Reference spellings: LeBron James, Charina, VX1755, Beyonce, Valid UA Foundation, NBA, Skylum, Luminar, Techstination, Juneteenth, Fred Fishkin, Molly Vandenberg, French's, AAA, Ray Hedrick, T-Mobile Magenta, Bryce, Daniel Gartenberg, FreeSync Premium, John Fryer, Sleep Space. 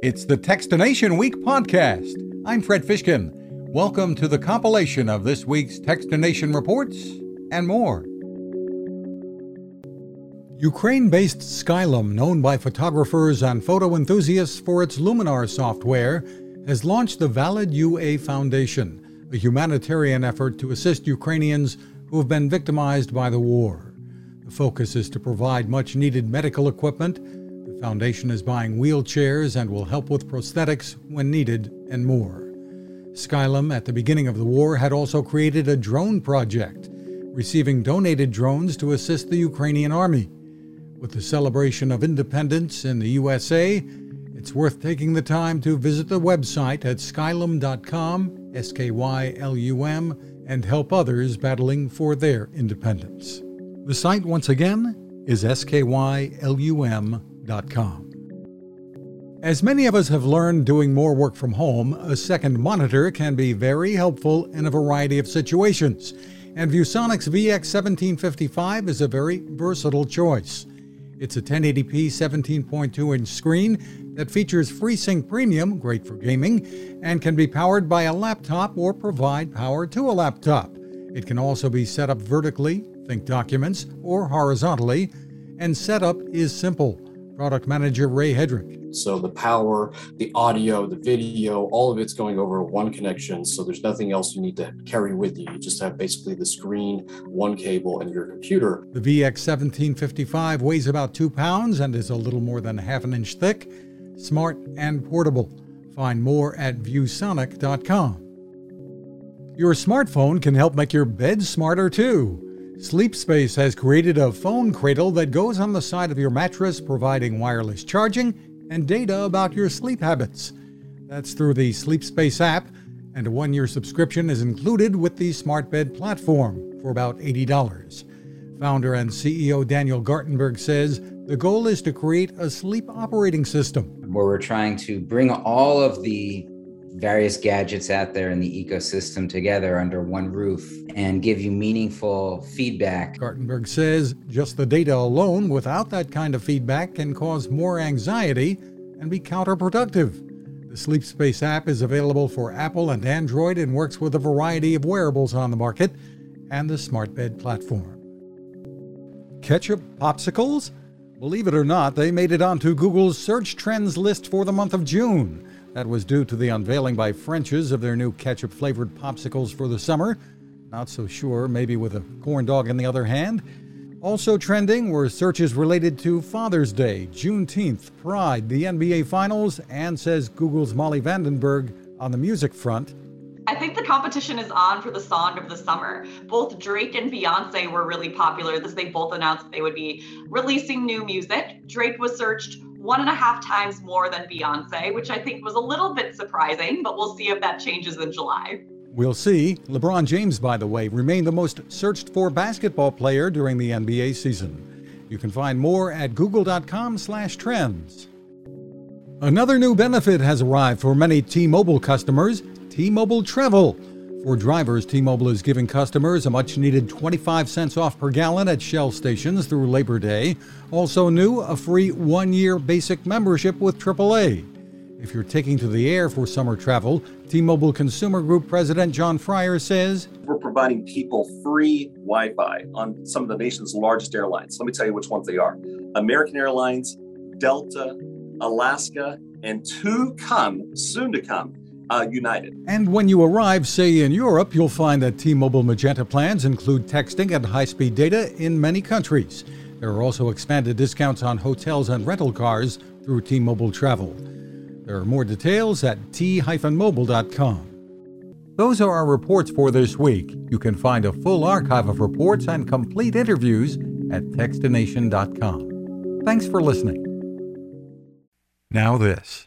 It's the Techstination Week podcast. I'm Fred Fishkin. Welcome to the compilation of this week's Techstination reports and more. Ukraine-based Skylum, known by photographers and photo enthusiasts for its Luminar software, has launched the Valid UA Foundation, a humanitarian effort to assist Ukrainians who have been victimized by the war. The focus is to provide much-needed medical equipment. The foundation is buying wheelchairs and will help with prosthetics when needed and more. Skylum, at the beginning of the war, had also created a drone project, receiving donated drones to assist the Ukrainian army. With the celebration of independence in the USA, it's worth taking the time to visit the website at skylum.com, S-K-Y-L-U-M, and help others battling for their independence. The site, once again, is skylum.com. As many of us have learned doing more work from home, a second monitor can be very helpful in a variety of situations, and ViewSonic's VX1755 is a very versatile choice. It's a 1080p 17.2-inch screen that features FreeSync Premium, great for gaming, and can be powered by a laptop or provide power to a laptop. It can also be set up vertically, think documents, or horizontally, and setup is simple. Product manager Ray Hedrick. So the power, the audio, the video, all of it's going over one connection. So there's nothing else you need to carry with you. You just have basically the screen, one cable, and your computer. The VX1755 weighs about 2 pounds and is a little more than half an inch thick, smart and portable. Find more at viewsonic.com. Your smartphone can help make your bed smarter too. Sleep Space has created a phone cradle that goes on the side of your mattress, providing wireless charging and data about your sleep habits. That's through the Sleep Space app, and a 1-year subscription is included with the smart bed platform for about $80. Founder and CEO Daniel Gartenberg says the goal is to create a sleep operating system, where we're trying to bring all of the various gadgets out there in the ecosystem together under one roof and give you meaningful feedback. Gartenberg says just the data alone without that kind of feedback can cause more anxiety and be counterproductive. The Sleep Space app is available for Apple and Android and works with a variety of wearables on the market and the smart bed platform. Ketchup popsicles? Believe it or not, they made it onto Google's search trends list for the month of June. That was due to the unveiling by French's of their new ketchup-flavored popsicles for the summer. Not so sure, maybe with a corn dog in the other hand. Also trending were searches related to Father's Day, Juneteenth, Pride, the NBA Finals, and says Google's Molly Vandenberg on the music front. I think the competition is on for the song of the summer. Both Drake and Beyonce were really popular as they both announced they would be releasing new music. Drake was searched 1.5 times more than Beyonce, which I think was a little bit surprising, but we'll see if that changes in July. We'll see. LeBron James, by the way, remained the most searched for basketball player during the NBA season. You can find more at google.com/trends. Another new benefit has arrived for many T-Mobile customers, T-Mobile Travel. For drivers, T-Mobile is giving customers a much-needed 25 cents off per gallon at Shell stations through Labor Day. Also new, a free 1-year basic membership with AAA. If you're taking to the air for summer travel, T-Mobile Consumer Group President John Fryer says, "We're providing people free Wi-Fi on some of the nation's largest airlines. Let me tell you which ones they are. American Airlines, Delta, Alaska, and soon to come, United. And when you arrive, say in Europe, you'll find that T-Mobile Magenta plans include texting and high-speed data in many countries. There are also expanded discounts on hotels and rental cars through T-Mobile Travel. There are more details at t-mobile.com. Those are our reports for this week. You can find a full archive of reports and complete interviews at techstination.com. Thanks for listening. Now this.